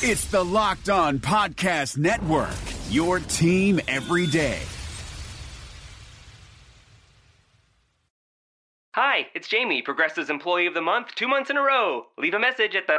It's the Locked On Podcast Network, your team every day. Hi, it's Jamie, Progressive's Employee of the Month, 2 months in a row. Leave a message at the...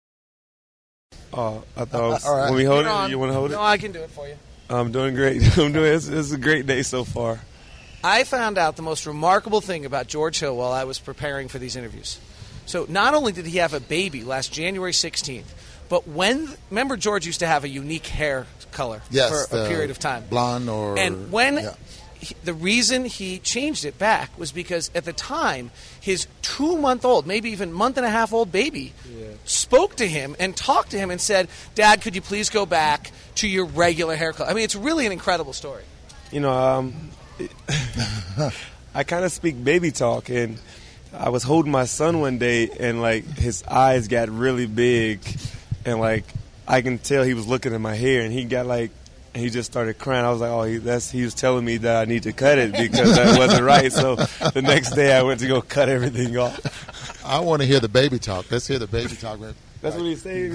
I thought all right. When we hold it, you want to hold it? No, I can do it for you. I'm doing great. It's a great day so far. I found out the most remarkable thing about George Hill while I was preparing for these interviews. So not only did he have a baby last January 16th, but remember George used to have a unique hair color for a period of time. Blonde or... And when... Yeah. The reason he changed it back was because at the time, his 2-month-old, maybe even month-and-a-half-old baby spoke to him and talked to him and said, Dad, could you please go back to your regular hair color? I mean, it's really an incredible story. You know, I kind of speak baby talk, and I was holding my son one day, and, like, his eyes got really big, and, like, I can tell he was looking at my hair, and he got, like, and he just started crying. I was like, he was telling me that I need to cut it because that wasn't right. So the next day I went to go cut everything off. I want to hear the baby talk. Let's hear the baby talk. That's what he said.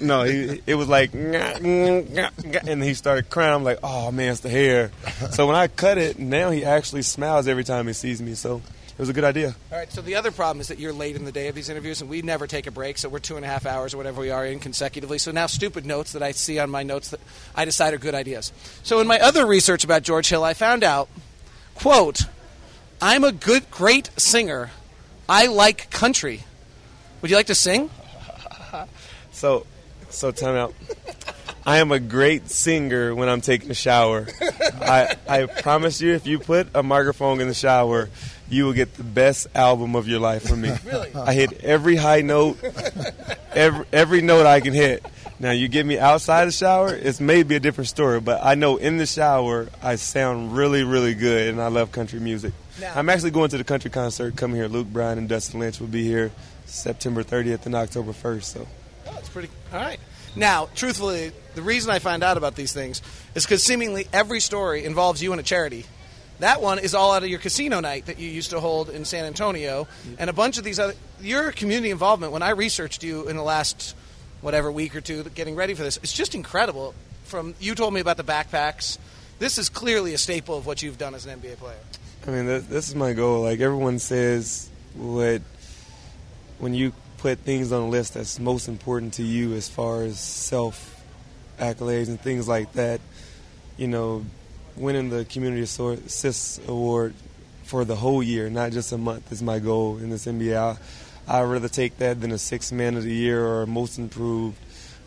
No, it was like, and he started crying. I'm like, oh, man, it's the hair. So when I cut it, now he actually smiles every time he sees me. So it was a good idea. All right, so the other problem is that you're late in the day of these interviews, and we never take a break, so we're 2.5 hours or whatever we are in consecutively. So now stupid notes that I see on my notes that I decide are good ideas. So in my other research about George Hill, I found out, quote, I'm a great singer. I like country. Would you like to sing? So time out. I am a great singer when I'm taking a shower. I promise you, if you put a microphone in the shower, you will get the best album of your life from me. Really? I hit every high note, every note I can hit. Now, you get me outside the shower, it's maybe a different story, but I know in the shower I sound really, really good, and I love country music. Now, I'm actually going to the country concert coming here. Luke Bryan and Dustin Lynch will be here September 30th and October 1st. So, that's pretty – all right. Now, truthfully, the reason I find out about these things is because seemingly every story involves you and a charity. That one is all out of your casino night that you used to hold in San Antonio, and a bunch of these other... Your community involvement, when I researched you in the last, whatever, week or two, getting ready for this, it's just incredible. You told me about the backpacks. This is clearly a staple of what you've done as an NBA player. I mean, this is my goal. Like, everyone says when you put things on a list that's most important to you as far as self-accolades and things like that, you know... Winning the Community Assist Award for the whole year, not just a month, is my goal in this NBA. I'd rather take that than a Sixth Man of the Year or Most Improved.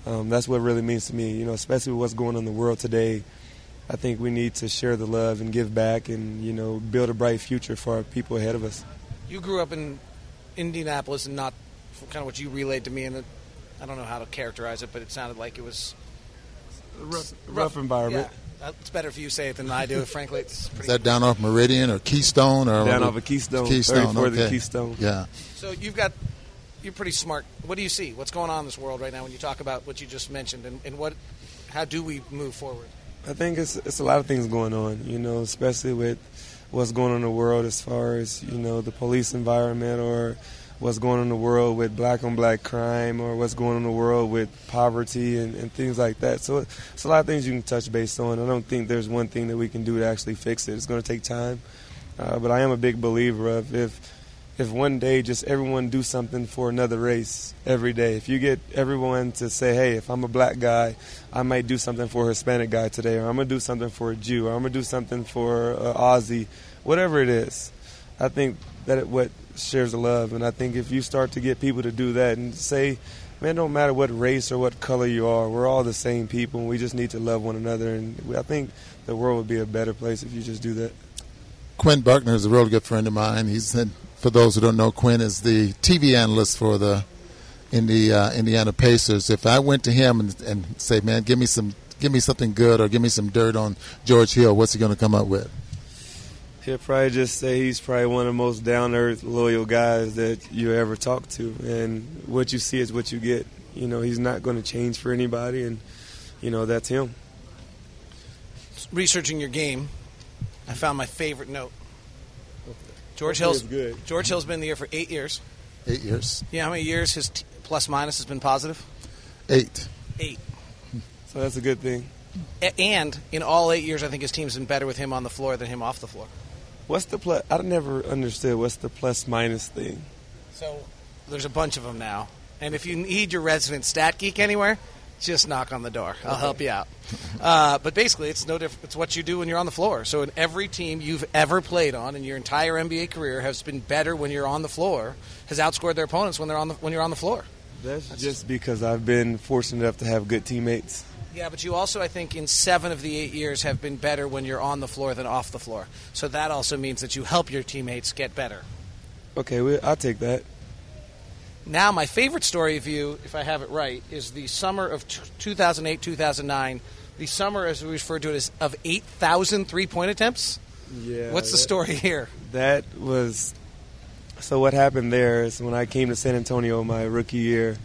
That's what really means to me, you know, especially with what's going on in the world today. I think we need to share the love and give back and, you know, build a bright future for our people ahead of us. You grew up in Indianapolis, and not kind of what you relayed to me, and I don't know how to characterize it, but it sounded like it was a rough environment. Yeah. It's better if you say it than I do. Frankly, it's pretty... Is that down off Meridian or Keystone? Or down off of Keystone. Keystone, 34th and Keystone. Yeah. So you're pretty smart. What do you see? What's going on in this world right now when you talk about what you just mentioned and how do we move forward? I think it's a lot of things going on, you know, especially with what's going on in the world as far as, you know, the police environment or what's going on in the world with black-on-black crime or what's going on in the world with poverty and things like that. So it's a lot of things you can touch base on. I don't think there's one thing that we can do to actually fix it. It's going to take time. But I am a big believer of if one day just everyone do something for another race every day. If you get everyone to say, hey, if I'm a black guy, I might do something for a Hispanic guy today, or I'm going to do something for a Jew, or I'm going to do something for an Aussie, whatever it is. I think that what shares the love, and I think if you start to get people to do that and say, man, it don't matter what race or what color you are, we're all the same people, and we just need to love one another, and I think the world would be a better place if you just do that. Quinn Buckner is a really good friend of mine. For those who don't know, Quinn is the TV analyst for the Indiana Pacers. If I went to him and say, man, give me some give me something good or give me some dirt on George Hill, what's he going to come up with? He'll probably just say he's probably one of the most down-to-earth, loyal guys that you ever talk to. And what you see is what you get. You know, he's not going to change for anybody, and, you know, that's him. Researching your game, I found my favorite note. George Hill's been in the year for 8 years. 8 years. Yeah, how many years his plus-minus has been positive? Eight. So that's a good thing. And in all 8 years, I think his team's been better with him on the floor than him off the floor. What's the plus? I never understood what's the plus-minus thing. So there's a bunch of them now. And if you need your resident stat geek anywhere, just knock on the door. I'll help you out. But basically, it's no different. It's what you do when you're on the floor. So in every team you've ever played on in your entire NBA career has been better when you're on the floor, has outscored their opponents when you're on the floor. That's just because I've been fortunate enough to have good teammates. Yeah, but you also, I think, in 7 of the 8 years have been better when you're on the floor than off the floor. So that also means that you help your teammates get better. Okay, I'll take that. Now my favorite story of you, if I have it right, is the summer of 2008-2009, the summer, as we refer to it, is of 8,000 three-point attempts? Yeah. What's the story here? That was – so what happened there is when I came to San Antonio my rookie year,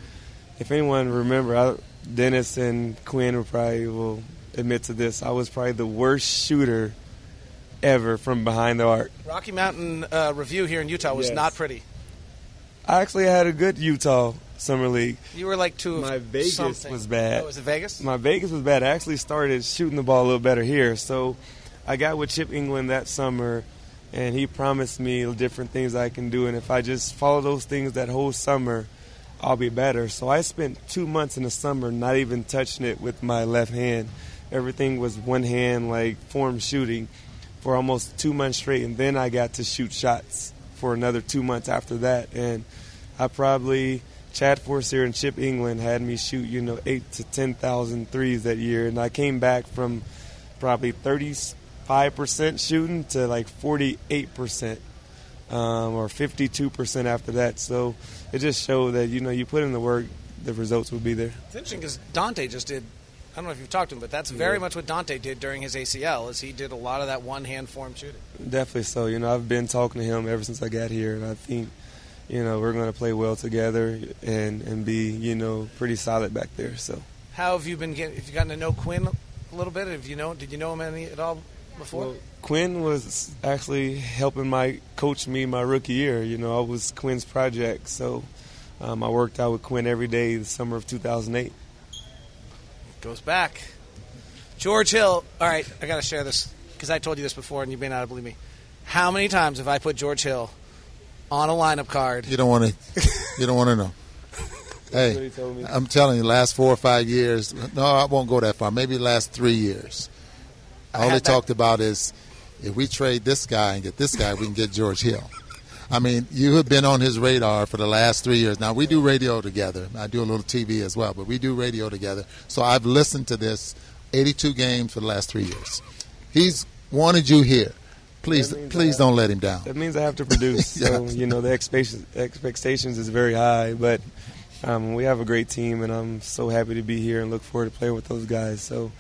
if anyone remember Dennis and Quinn will probably admit to this. I was probably the worst shooter ever from behind the arc. Rocky Mountain Review here in Utah was not pretty. I actually had a good Utah Summer League. You were like two of something. My Vegas was bad. Oh, was it Vegas? My Vegas was bad. I actually started shooting the ball a little better here. So I got with Chip England that summer, and he promised me different things I can do. And if I just follow those things that whole summer, I'll be better. So I spent 2 months in the summer not even touching it with my left hand. Everything was one hand, like form shooting, for almost 2 months straight. And then I got to shoot shots for another 2 months after that. And I probably, Chad Forcier and Chip England had me shoot, 8,000 to 10,000 threes that year. And I came back from probably 35% shooting to like 48%. Or 52% after that. So it just showed that, you put in the work, the results will be there. It's interesting because Dante just did, I don't know if you've talked to him, but that's very much what Dante did during his ACL, is he did a lot of that one-hand form shooting. Definitely so. I've been talking to him ever since I got here, and I think, we're going to play well together and be, pretty solid back there. So how have you been have you gotten to know Quinn a little bit? Did you know him any at all before? Well, Quinn was actually helping coach me my rookie year. I was Quinn's project, so I worked out with Quinn every day the summer of 2008. Goes back. George Hill. All right, I got to share this because I told you this before, and you may not believe me. How many times have I put George Hill on a lineup card? You don't want to know. Hey, I'm telling you, last 4 or 5 years. No, I won't go that far. Maybe last 3 years. All they talked about is, if we trade this guy and get this guy, we can get George Hill. I mean, you have been on his radar for the last 3 years. Now, we do radio together. I do a little TV as well, but we do radio together. So I've listened to this 82 games for the last 3 years. He's wanted you here. Please don't let him down. That means I have to produce. Yeah. So, the expectations is very high, but we have a great team, and I'm so happy to be here and look forward to playing with those guys. So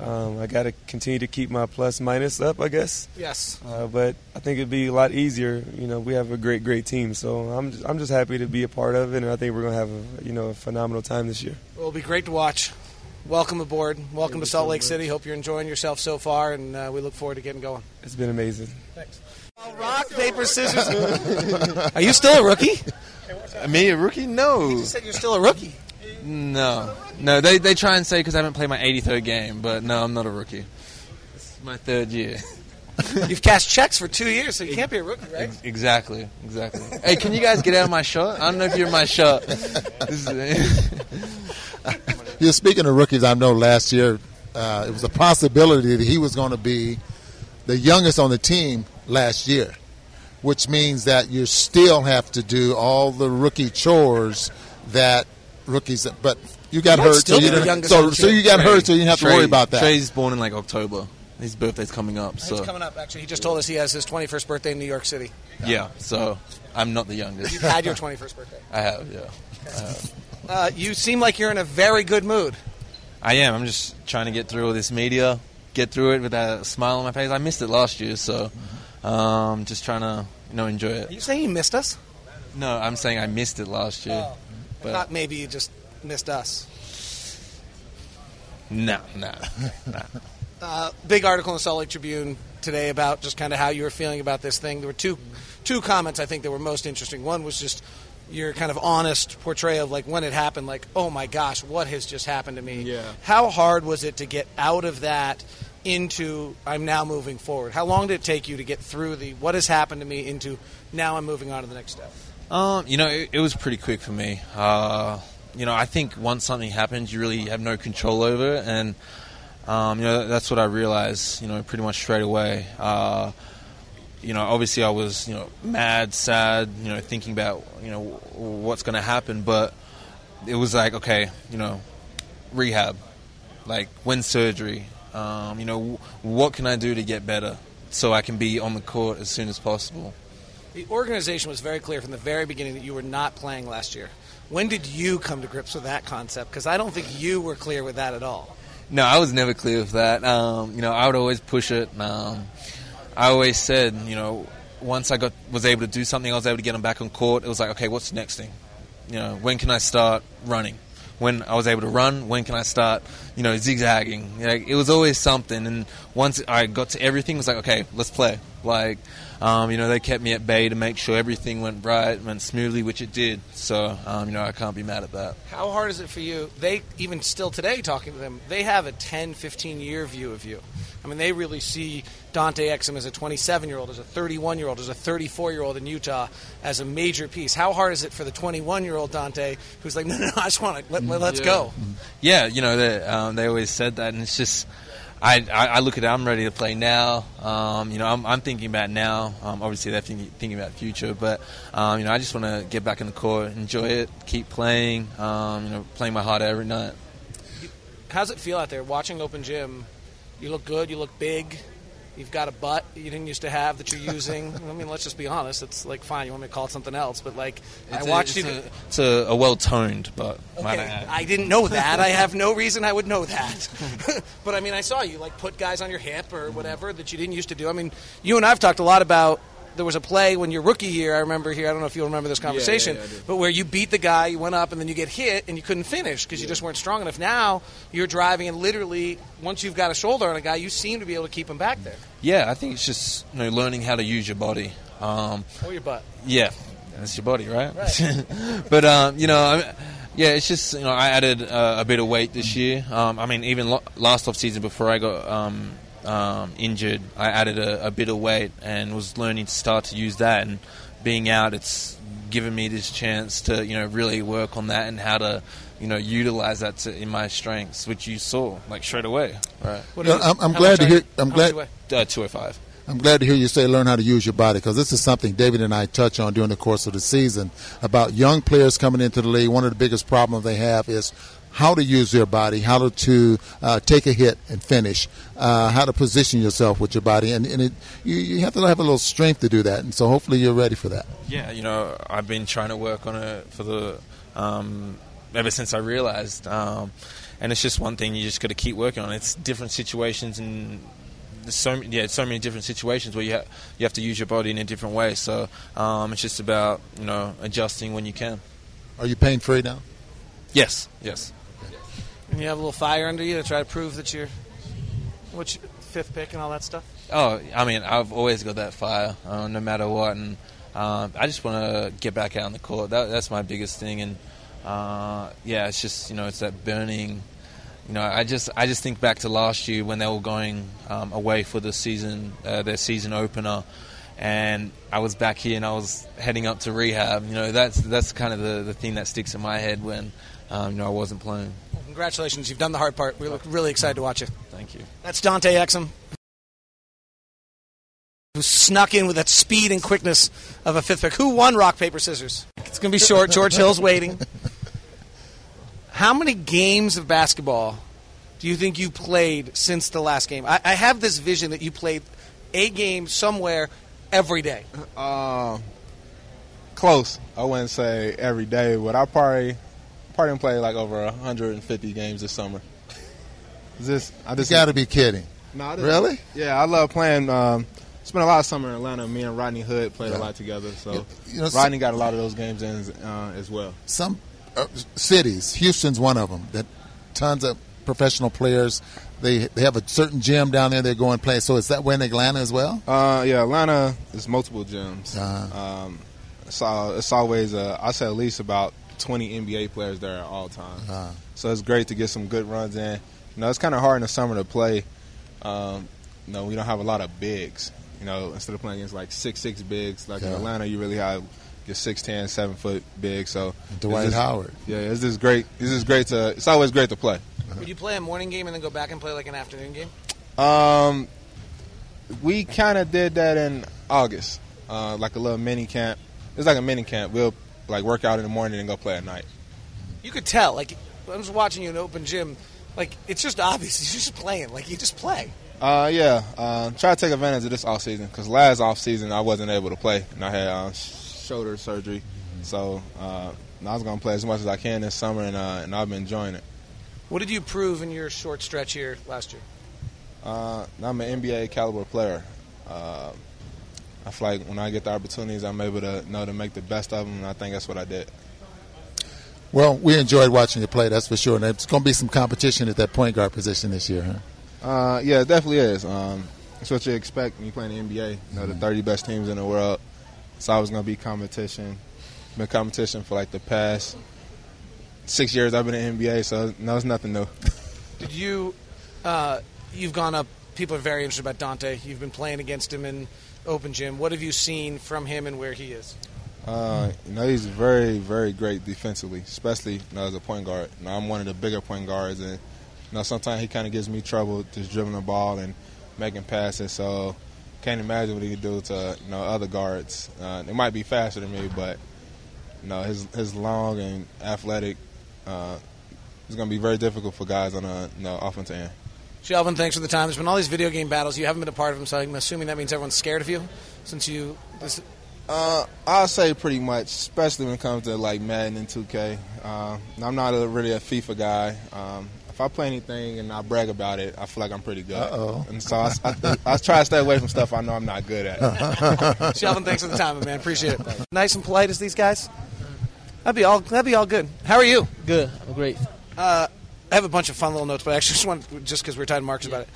I got to continue to keep my plus-minus up, I guess. Yes. But I think it'd be a lot easier. We have a great, great team. So I'm just happy to be a part of it, and I think we're going to have a phenomenal time this year. It'll be great to watch. Welcome aboard. Welcome to Salt Lake City. Hope you're enjoying yourself so far, and we look forward to getting going. It's been amazing. Thanks. Rock, paper, scissors. Are you still a rookie? Me, a rookie? No. You just said you're still a rookie. No, they try and say because I haven't played my 83rd game, but no, I'm not a rookie. This is my 3rd year. You've cashed checks for 2 years, so you can't be a rookie, right? Exactly. Hey, can you guys get out of my shot? I don't know if you're in my shot. You're speaking of rookies. I know last year it was a possibility that he was going to be the youngest on the team last year, which means that you still have to do all the rookie chores that – rookies, but you got hurt, so you didn't have to worry about that. Trey's born in October. His birthday's coming up. So. He's coming up, actually. He just told us he has his 21st birthday in New York City. Yeah, so I'm not the youngest. You've had your 21st birthday. I have, yeah. Okay. You seem like you're in a very good mood. I am. I'm just trying to get through all this media, get through it with a smile on my face. I missed it last year, so just trying to enjoy it. Are you saying you missed us? No, I'm saying I missed it last year. Oh. But not maybe you just missed us. No. Big article in the Salt Lake Tribune today about just kind of how you were feeling about this thing. There were two comments I think that were most interesting. One was just your kind of honest portrayal of like when it happened, like, oh my gosh, what has just happened to me? Yeah. How hard was it to get out of that into I'm now moving forward? How long did it take you to get through the what has happened to me into now I'm moving on to the next step? It was pretty quick for me. I think once something happens, you really have no control over it. And, that's what I realized, pretty much straight away. Obviously I was, mad, sad, thinking about, what's going to happen. But it was like, okay, rehab, like when surgery, what can I do to get better so I can be on the court as soon as possible? The organization was very clear from the very beginning that you were not playing last year. When did you come to grips with that concept? Because I don't think you were clear with that at all. No, I was never clear with that. I would always push it. I always said, once I was able to do something, I was able to get them back on court. It was like, okay, what's the next thing? When can I start running? When I was able to run, when can I start, zigzagging? It was always something. And once I got to everything, it was like, okay, let's play. Like, they kept me at bay to make sure everything went right, went smoothly, which it did. So, I can't be mad at that. How hard is it for you? They, even still today talking to them, they have a 10, 15-year view of you. I mean, they really see Dante Exum as a 27-year-old, as a 31-year-old, as a 34-year-old in Utah as a major piece. How hard is it for the 21-year-old Dante who's like, no, I just want to, let's go. Yeah, they always said that, and it's just I look at it, I'm ready to play now. I'm thinking about now. Obviously, they're thinking about the future, but, I just want to get back in the court, enjoy it, keep playing, playing my heart out every night. How's it feel out there watching Open Gym? You look good. You look big. You've got a butt you didn't used to have that you're using. I mean, let's just be honest. It's like, fine, you want me to call it something else, but like it's a well-toned butt. Okay, I didn't know that. I have no reason I would know that. But I mean, I saw you like put guys on your hip or whatever that you didn't used to do. I mean, you and I've talked a lot about. There was a play when your rookie year, I remember here, I don't know if you'll remember this conversation, yeah, but where you beat the guy, you went up, and then you get hit, and you couldn't finish because you just weren't strong enough. Now you're driving, and literally once you've got a shoulder on a guy, you seem to be able to keep him back there. Yeah, I think it's just learning how to use your body. Or your butt. Yeah, that's your body, right? But, it's just, I added a bit of weight this year. Even last offseason before I got injured, I added a bit of weight and was learning to start to use that, and being out, it's given me this chance to really work on that and how to utilize that in my strengths, which you saw like straight away. Right. I'm glad to hear. I'm glad. 205. I'm glad to hear you say learn how to use your body, because this is something David and I touch on during the course of the season about young players coming into the league. One of the biggest problems they have is how to use their body, how to take a hit and finish, how to position yourself with your body. And you have to have a little strength to do that, and so hopefully you're ready for that. Yeah, I've been trying to work on it for the ever since I realized. And it's just one thing you just got to keep working on. It's different situations, and so many different situations where you have to use your body in a different way. So it's just about, adjusting when you can. Are you pain-free now? Yes. And you have a little fire under you to try to prove that you're fifth pick and all that stuff? Oh, I mean, I've always got that fire no matter what. And I just want to get back out on the court. That's my biggest thing. And, it's just, it's that burning. I just think back to last year when they were going away for the season, their season opener. And I was back here and I was heading up to rehab. That's kind of the thing that sticks in my head when I wasn't playing. Well, congratulations. You've done the hard part. We look really excited to watch you. Thank you. That's Dante Exum, who snuck in with that speed and quickness of a fifth pick. Who won rock, paper, scissors? It's going to be short. George Hill's waiting. How many games of basketball do you think you played since the last game? I have this vision that you played a game somewhere every day. Close. I wouldn't say every day, but I probably didn't play like over 150 games this summer. You got to be kidding. No, really? Yeah, I love playing. Spent a lot of summer in Atlanta. Me and Rodney Hood played a lot together. So Rodney got a lot of those games in as well. Some cities, Houston's one of them, that tons of professional players. They have a certain gym down there they go and play. So is that in Atlanta as well? Yeah, Atlanta is multiple gyms. Uh-huh. So it's always I say at least about 20 NBA players there at all times. Uh-huh. So it's great to get some good runs in. You know, it's kind of hard in the summer to play. You know, we don't have a lot of bigs. You know, instead of playing against like 6'6" bigs, like in Atlanta, you really have your 6'10", 7-foot big. So Dwight Howard. Yeah, it's just great. It's just great to. It's always great to play. Would you play a morning game and then go back and play like an afternoon game? We kind of did that in August, like a little mini camp. It's like a mini camp. We'll like work out in the morning and go play at night. You could tell. Like I'm just watching you in an open gym. Like it's just obvious. You're just playing. Like you just play. Yeah. Try to take advantage of this off season because last off season I wasn't able to play and I had shoulder surgery. So I was gonna play as much as I can this summer and I've been enjoying it. What did you prove in your short stretch here last year? I'm an NBA caliber player. I feel like when I get the opportunities, I'm able to to make the best of them, and I think that's what I did. Well, we enjoyed watching you play, that's for sure. And it's going to be some competition at that point guard position this year, huh? Yeah, it definitely is. That's what you expect when you play in the NBA. The 30 best teams in the world. It's always going to be competition. It's been competition for like the past 6 years I've been in the NBA, so no, it's nothing new. Did you you've gone up, people are very interested about Dante. You've been playing against him in open gym. What have you seen from him and where he is? He's very, very great defensively, especially as a point guard. I'm one of the bigger point guards, and sometimes he kind of gives me trouble just dribbling the ball and making passes, so can't imagine what he could do to other guards. They might be faster than me, but his long and athletic it's going to be very difficult for guys on the offensive end. Shelvin, thanks for the time. There's been all these video game battles. You haven't been a part of them, so I'm assuming that means everyone's scared of you since you... I'll say pretty much, especially when it comes to, like, Madden and 2K. I'm not really a FIFA guy. If I play anything and I brag about it, I feel like I'm pretty good. Uh-oh. And so I try to stay away from stuff I know I'm not good at. Shelvin, thanks for the time, man. Appreciate it. Nice and polite as these guys. That'd be all good. How are you? Good. I'm great. I have a bunch of fun little notes, but I actually just because we were talking to Marcus about it.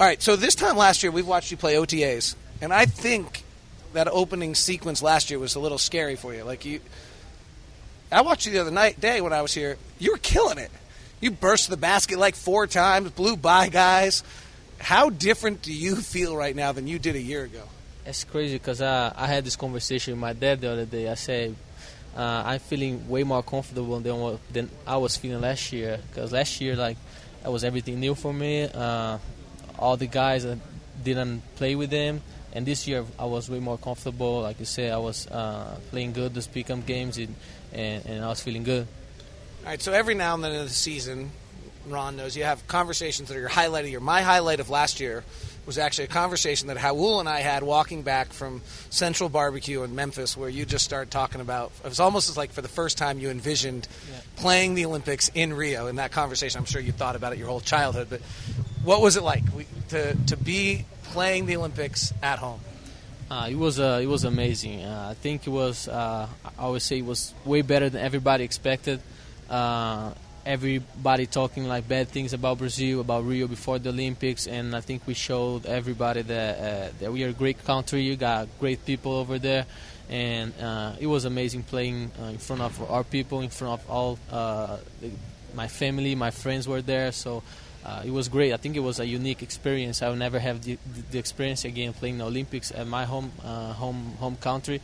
All right, so this time last year, we've watched you play OTAs, and I think that opening sequence last year was a little scary for you. Like I watched you the other day when I was here. You were killing it. You burst the basket like 4 times, blew by guys. How different do you feel right now than you did a year ago? It's crazy because I had this conversation with my dad the other day. I said, I'm feeling way more comfortable than I was feeling last year. Because last year, that was everything new for me. All the guys, I didn't play with them. And this year, I was way more comfortable. Like you said, I was playing good those pick-up games, and I was feeling good. All right, so every now and then in the season, Ron knows you have conversations that are your highlight of your. My highlight of last year was actually a conversation that Howell and I had walking back from Central Barbecue in Memphis, where you just started talking about, it was almost like for the first time you envisioned playing the Olympics in Rio. In that conversation, I'm sure you thought about it your whole childhood, but what was it like to be playing the Olympics at home? It was amazing. I think it was, I would say it was way better than everybody expected. Everybody talking bad things about Brazil, about Rio before the Olympics, and I think we showed everybody that we are a great country. You got great people over there, and it was amazing playing in front of our people, in front of all my family, my friends were there, so it was great. I think it was a unique experience. I will never have the experience again playing the Olympics at my home country.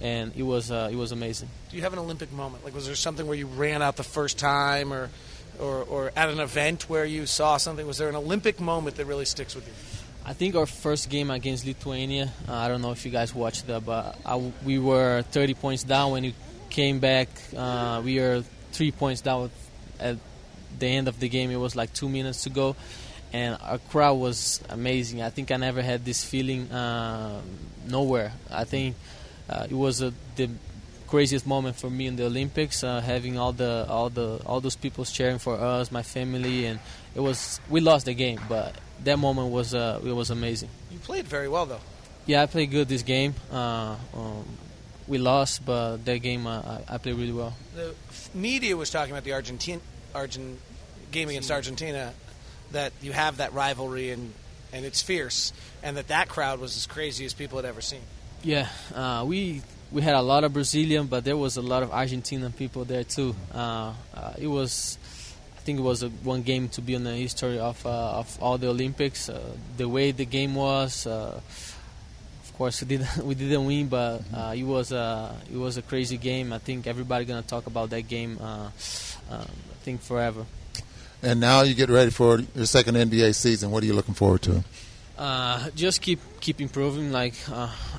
And it was amazing. Do you have an Olympic moment? Was there something where you ran out the first time, or at an event where you saw something? Was there an Olympic moment that really sticks with you? I think our first game against Lithuania. I don't know if you guys watched that, but we were 30 points down when we came back. We were 3 points down at the end of the game. It was 2 minutes to go, and our crowd was amazing. I think I never had this feeling nowhere. I think. It was the craziest moment for me in the Olympics, having all those people cheering for us, my family, and it was, we lost the game, but that moment was it was amazing. You played very well though. Yeah, I played good this game. We lost, but that game I played really well. The media was talking about the Argentine game against Argentina, that you have that rivalry and it's fierce, and that crowd was as crazy as people had ever seen. Yeah, we had a lot of Brazilian, but there was a lot of Argentinian people there too. It was, I think it was one game to be in the history of all the Olympics. The way the game was. Of course, we didn't win, but it was a crazy game. I think everybody's going to talk about that game, I think, forever. And now you get ready for your second NBA season. What are you looking forward to? Just keep improving. Like,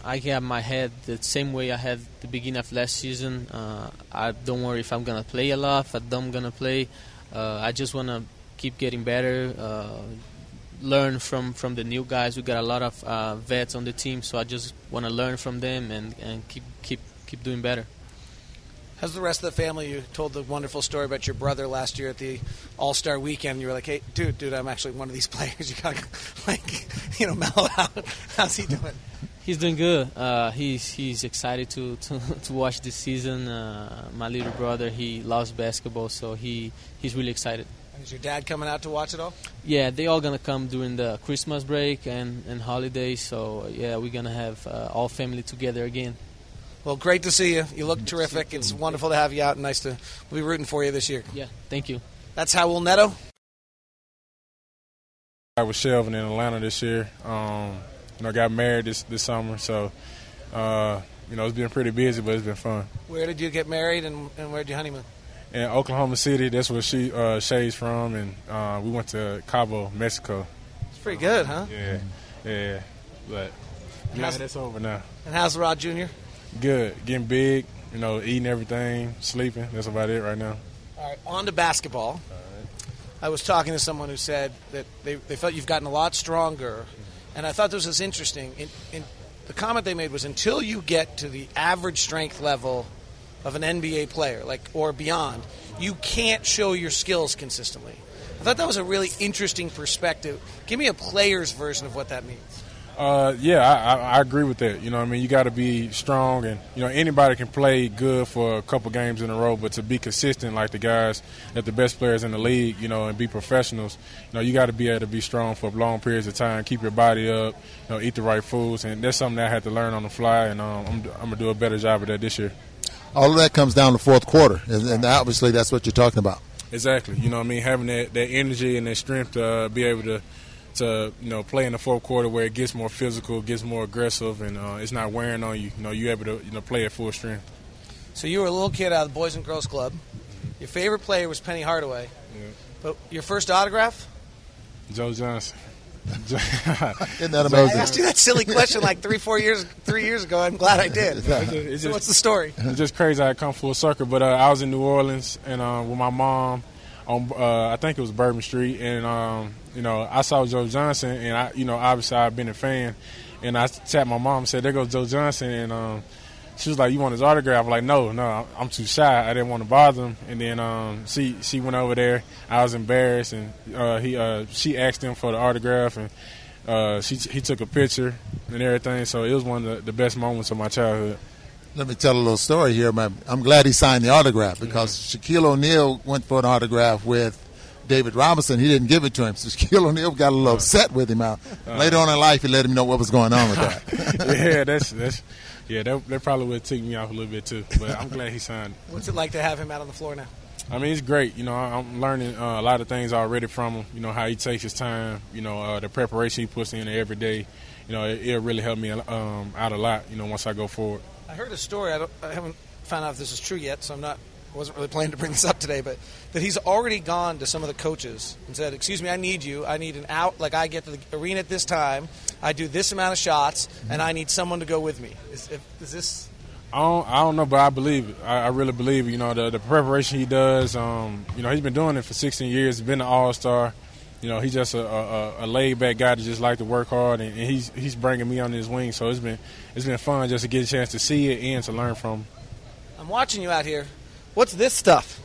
I have my head the same way I had the beginning of last season. I don't worry if I'm going to play a lot, if I'm going to play. I just want to keep getting better, learn from the new guys. We got a lot of vets on the team, so I just want to learn from them and keep doing better. How's the rest of the family? You told the wonderful story about your brother last year at the All-Star Weekend. You were like, "Hey, dude, I'm actually one of these players. You got to, mellow out." How's he doing? He's doing good. He's excited to watch this season. My little brother, he loves basketball, so he's really excited. Is your dad coming out to watch it all? Yeah, they all going to come during the Christmas break and holidays. So, yeah, we're going to have all family together again. Well, great to see you. You look terrific. It's wonderful to have you out, and nice to be rooting for you this year. Yeah, thank you. That's Howell Neto. I was shelving in Atlanta this year. I got married this summer, so, it's been pretty busy, but it's been fun. Where did you get married, and where did you honeymoon? In Oklahoma City, that's where Shay's from, and we went to Cabo, Mexico. It's pretty good, huh? Yeah. But that's over now. And how's Rod Jr.? Good. Getting big, eating everything, sleeping. That's about it right now. All right, on to basketball. All right. I was talking to someone who said that they felt you've gotten a lot stronger, and I thought this was interesting. The comment they made was, until you get to the average strength level of an NBA player, or beyond, you can't show your skills consistently. I thought that was a really interesting perspective. Give me a player's version of what that means. I agree with that. You got to be strong, and anybody can play good for a couple games in a row, but to be consistent, like the guys that the best players in the league, and be professionals, you got to be able to be strong for long periods of time. Keep your body up, eat the right foods, and that's something that I had to learn on the fly, and I'm gonna do a better job of that this year. All of that comes down to the fourth quarter, and obviously that's what you're talking about. Exactly. Having that energy and that strength to be able to play in the fourth quarter where it gets more physical, gets more aggressive, and it's not wearing on you. You're able to play at full strength. So you were a little kid out of the Boys and Girls Club. Your favorite player was Penny Hardaway. Yeah. But your first autograph? Joe Johnson. Isn't that amazing? I asked you that silly question 3 years ago. I'm glad I did. So what's the story? It's just crazy how it come full circle. But I was in New Orleans and with my mom on I think it was Bourbon Street, and I saw Joe Johnson, and I obviously I've been a fan, and I tapped my mom and said, "There goes Joe Johnson," and she was like, "You want his autograph?" I'm like, no, I'm too shy. I didn't want to bother him. And then she went over there. I was embarrassed, and she asked him for the autograph, and he took a picture and everything. So it was one of the best moments of my childhood. Let me tell a little story here. I'm glad he signed the autograph because Shaquille O'Neal went for an autograph with David Robinson. He didn't give it to him, so Shaquille O'Neal got a little upset with him. Later on in life, he let him know what was going on with that. Yeah, that probably would have ticked me off a little bit too, but I'm glad he signed. What's it like to have him out on the floor now? It's great. I'm learning a lot of things already from him, how he takes his time, the preparation he puts in every day. It'll really help me out a lot, once I go forward. I heard a story. I haven't found out if this is true yet, so I wasn't really planning to bring this up today, but that he's already gone to some of the coaches and said, "Excuse me, I need you. I need an out. I get to the arena at this time. I do this amount of shots, and I need someone to go with me." Is this? I don't know, but I believe it. I really believe it. The preparation he does. He's been doing it for 16 years. He's been an all-star. He's just a laid-back guy that just like to work hard, and he's bringing me on his wing. So it's been fun just to get a chance to see it and to learn from him. I'm I'm watching you out here. What's this stuff?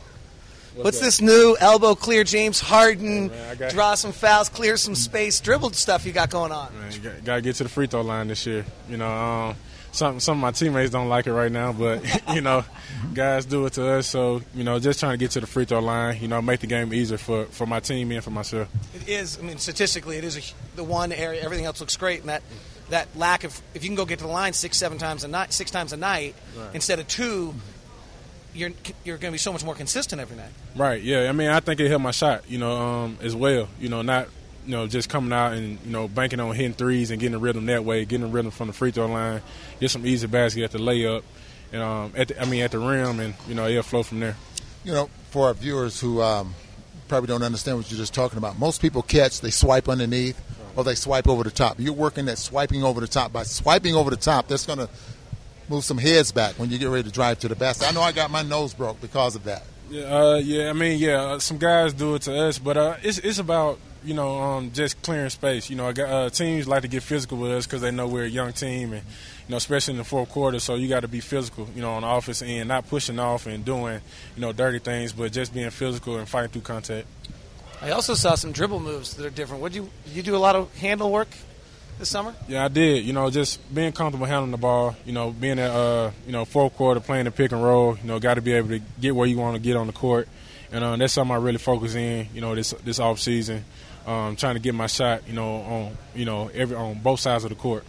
What's this new elbow clear James Harden, draw some fouls, clear some space, dribble stuff you got going on? Man, you got to get to the free throw line this year. You know, some of my teammates don't like it right now, but, you know, guys do it to us. So, you know, just trying to get to the free throw line, you know, make the game easier for my team and for myself. It is. I mean, statistically, it is the one area. Everything else looks great in that. That lack of – if you can go get to the line six, seven times a night right. instead of two, you're going to be so much more consistent every night. Right, yeah. I mean, I think it helped my shot, you know, as well. You know, not, you know, just coming out and, you know, banking on hitting threes and getting a rhythm that way, getting a rhythm from the free throw line, get some easy basket at the layup, and at the rim, and, you know, it'll flow from there. You know, for our viewers who probably don't understand what you're just talking about, most people catch, they swipe underneath. Or they swipe over the top. You're working that swiping over the top. By swiping over the top, that's going to move some heads back when you get ready to drive to the basket. I know I got my nose broke because of that. Yeah, some guys do it to us, but it's about, you know, just clearing space. You know, teams like to get physical with us because they know we're a young team, and, you know, especially in the fourth quarter, so you got to be physical, you know, on the offense end, not pushing off and doing, you know, dirty things, but just being physical and fighting through contact. I also saw some dribble moves that are different. Did you do a lot of handle work this summer? Yeah, I did. You know, just being comfortable handling the ball, you know, being at, you know, fourth quarter, playing the pick and roll, you know, got to be able to get where you want to get on the court. And that's something I really focus in, you know, this offseason, trying to get my shot, you know, on both sides of the court.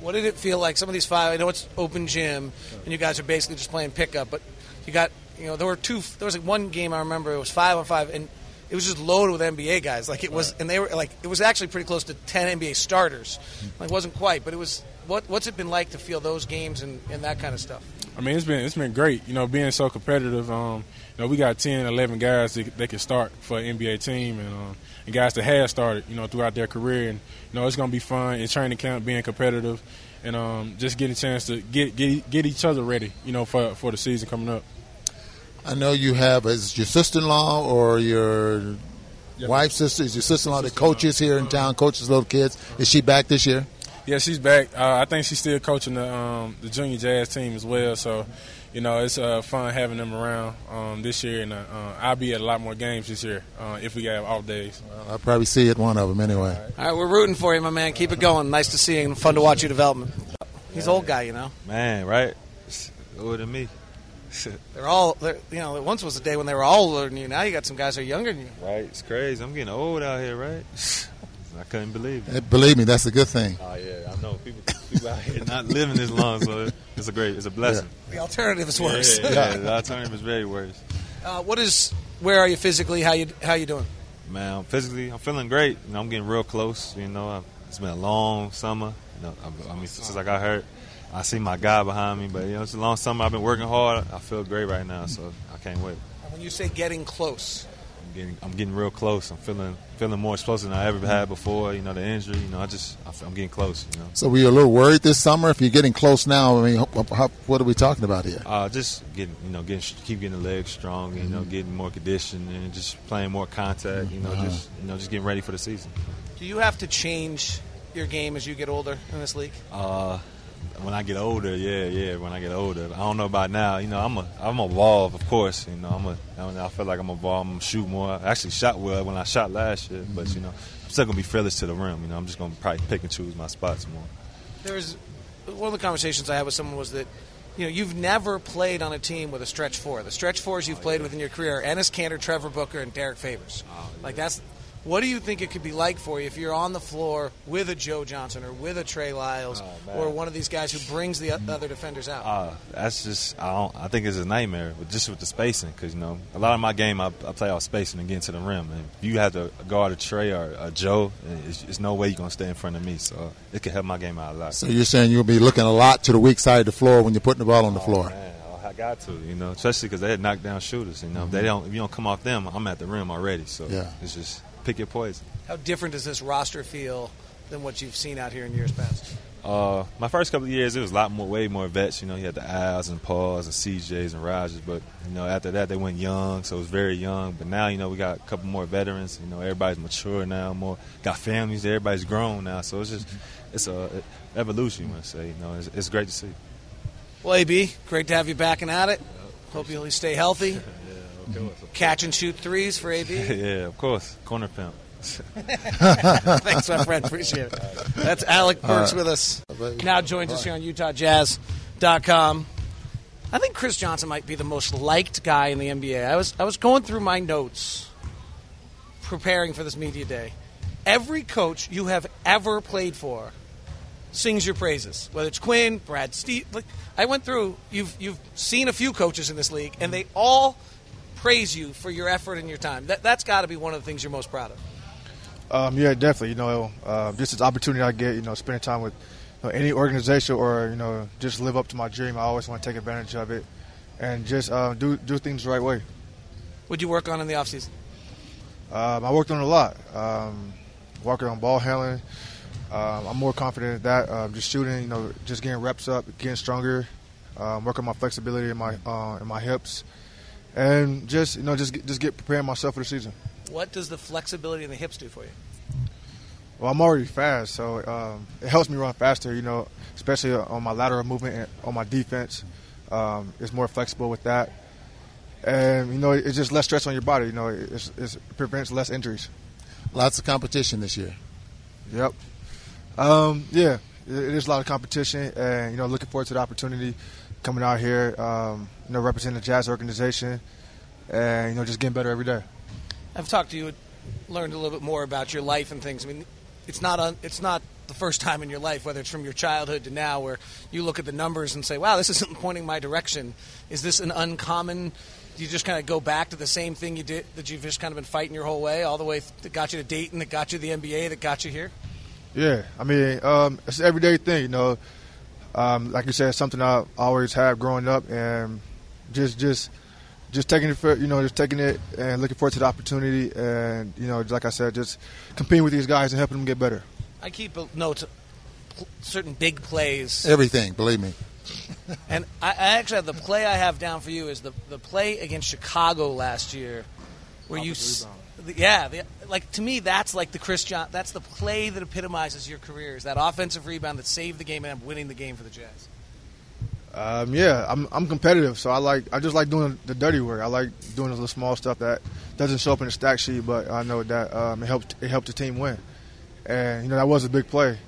What did it feel like? Some of these five, I know it's open gym, and you guys are basically just playing pickup, but you got, you know, there was one game I remember, it was 5-on-5, and it was just loaded with NBA guys. Like, it was, and they were like, it was actually pretty close to 10 NBA starters. Like, wasn't quite, but it was. What's it been like to feel those games and that kind of stuff? I mean, it's been great. You know, being so competitive. You know, we got 10, 11 guys that can start for an NBA team, and guys that have started, you know, throughout their career. And, you know, it's gonna be fun. It's training camp, being competitive, and just getting a chance to get each other ready, you know, for the season coming up. I know you have, is your sister-in-law or your wife's sister, is your sister-in-law that coaches here in town, coaches little kids. Is she back this year? Yeah, she's back. I think she's still coaching the junior jazz team as well. So, you know, it's fun having them around this year. And I'll be at a lot more games this year if we have off days. Well, I'll probably see you at one of them anyway. All right, we're rooting for you, my man. Keep it going. Nice to see you and fun to watch your development. He's an old guy, you know. Man, right? It's older than me. They're you know, once was a day when they were all older than you. Now you got some guys that are younger than you. Right, it's crazy. I'm getting old out here, right? I couldn't believe it. Hey, believe me, that's a good thing. Oh, yeah, I know. People out here not living this long, so it's a blessing. Yeah. The alternative is worse. Yeah, the alternative is very worse. Where are you physically? How you doing? Man, physically, I'm feeling great. You know, I'm getting real close. You know, it's been a long summer. You know, since I got hurt. I see my guy behind me, but, you know, it's a long summer. I've been working hard. I feel great right now, so I can't wait. And when you say getting close, I'm getting real close. I'm feeling more explosive than I ever had before. You know, the injury. You know, I'm getting close. You know. So were you a little worried this summer? If you're getting close now, I mean, what are we talking about here? Just keep getting the legs strong. You know, getting more condition and just playing more contact. You know, just getting ready for the season. Do you have to change your game as you get older in this league? When I get older, yeah. When I get older, I don't know about now. You know, I'm evolve, of course. You know, I feel like I'm evolve. I'm gonna shoot more. I actually shot well when I shot last year, but you know, I'm still gonna be fearless to the rim. You know, I'm just gonna probably pick and choose my spots more. There's one of the conversations I had with someone was that, you know, you've never played on a team with a stretch four. The stretch fours you've played with in your career are Ennis Cantor, Trevor Booker, and Derek Favors. What do you think it could be like for you if you're on the floor with a Joe Johnson or with a Trey Lyles or one of these guys who brings the other defenders out? I think it's a nightmare, just with the spacing, because, you know, a lot of my game I play off spacing and getting to the rim. And if you have to guard a Trey or a Joe, it's no way you're going to stay in front of me. So it can help my game out a lot. So you're saying you'll be looking a lot to the weak side of the floor when you're putting the ball on the floor? Man. I got to, you know, especially because they had knockdown shooters. You know, if you don't come off them, I'm at the rim already. So it's just pick your poison. How different does this roster feel than what you've seen out here in years past? My first couple of years, it was way more vets. You know, you had the Al's and Paul's and CJ's and Rogers. But, you know, after that, they went young, so it was very young. But now, you know, we got a couple more veterans. You know, everybody's mature now, more got families. Everybody's grown now. So it's just it's an evolution, you want to say. You know, it's great to see. Well, AB, great to have you back and at it. Hope you always stay healthy. Yeah, okay, catch and shoot threes for AB. Yeah, of course. Corner pimp. Thanks, my friend. Appreciate it. That's Alec Burks with us. Now joins us here on UtahJazz.com. I think Chris Johnson might be the most liked guy in the NBA. I was going through my notes preparing for this media day. Every coach you have ever played for sings your praises, whether it's Quinn, Brad, Steve. I went through, you've seen a few coaches in this league, and they all praise you for your effort and your time. That's got to be one of the things you're most proud of. Yeah, definitely. You know, just this opportunity I get, you know, spending time with any organization or, you know, just live up to my dream. I always want to take advantage of it and just do things the right way. What'd you work on in the offseason? I worked on a lot. Working on ball handling. I'm more confident at that. Just shooting, you know, just getting reps up, getting stronger, working my flexibility in my hips, and just, you know, just get preparing myself for the season. What does the flexibility in the hips do for you? Well, I'm already fast, so it helps me run faster, you know, especially on my lateral movement and on my defense. It's more flexible with that. And, you know, it's just less stress on your body. You know, it prevents less injuries. Lots of competition this year. Yep. Yeah, it is a lot of competition, and, you know, looking forward to the opportunity coming out here, you know, representing the Jazz organization and, you know, just getting better every day. I've talked to you, learned a little bit more about your life and things. I mean, it's not the first time in your life, whether it's from your childhood to now, where you look at the numbers and say, wow, this isn't pointing my direction. Is this an uncommon, do you just kind of go back to the same thing you did that you've just kind of been fighting your whole way, all the way that got you to Dayton, that got you the NBA, that got you here? Yeah, I mean, it's an everyday thing, you know. Like you said, it's something I always have growing up, and just taking it, just taking it and looking forward to the opportunity, and, you know, like I said, just competing with these guys and helping them get better. I keep a note of certain big plays. Everything, believe me. And I actually have the play I have down for you is the play against Chicago last year, where to me, that's like the Chris Johnson. That's the play that epitomizes your career. Is that offensive rebound that saved the game and winning the game for the Jazz? Yeah, I'm competitive, so I just like doing the dirty work. I like doing the small stuff that doesn't show up in the stat sheet, but I know that it helped the team win. And, you know, that was a big play.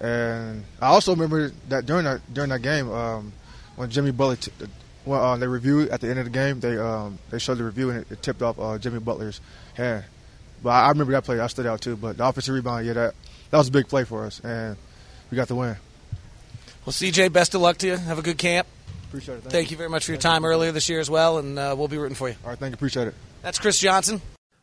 And I also remember that during that game, when Jimmy Butler they reviewed at the end of the game. They showed the review, and it tipped off Jimmy Butler's hand. But I remember that play. That stood out, too. But the offensive rebound, yeah, that was a big play for us, and we got the win. Well, CJ, best of luck to you. Have a good camp. Appreciate it. Thank you very much for your time earlier this year as well, and we'll be rooting for you. All right, thank you. Appreciate it. That's Chris Johnson.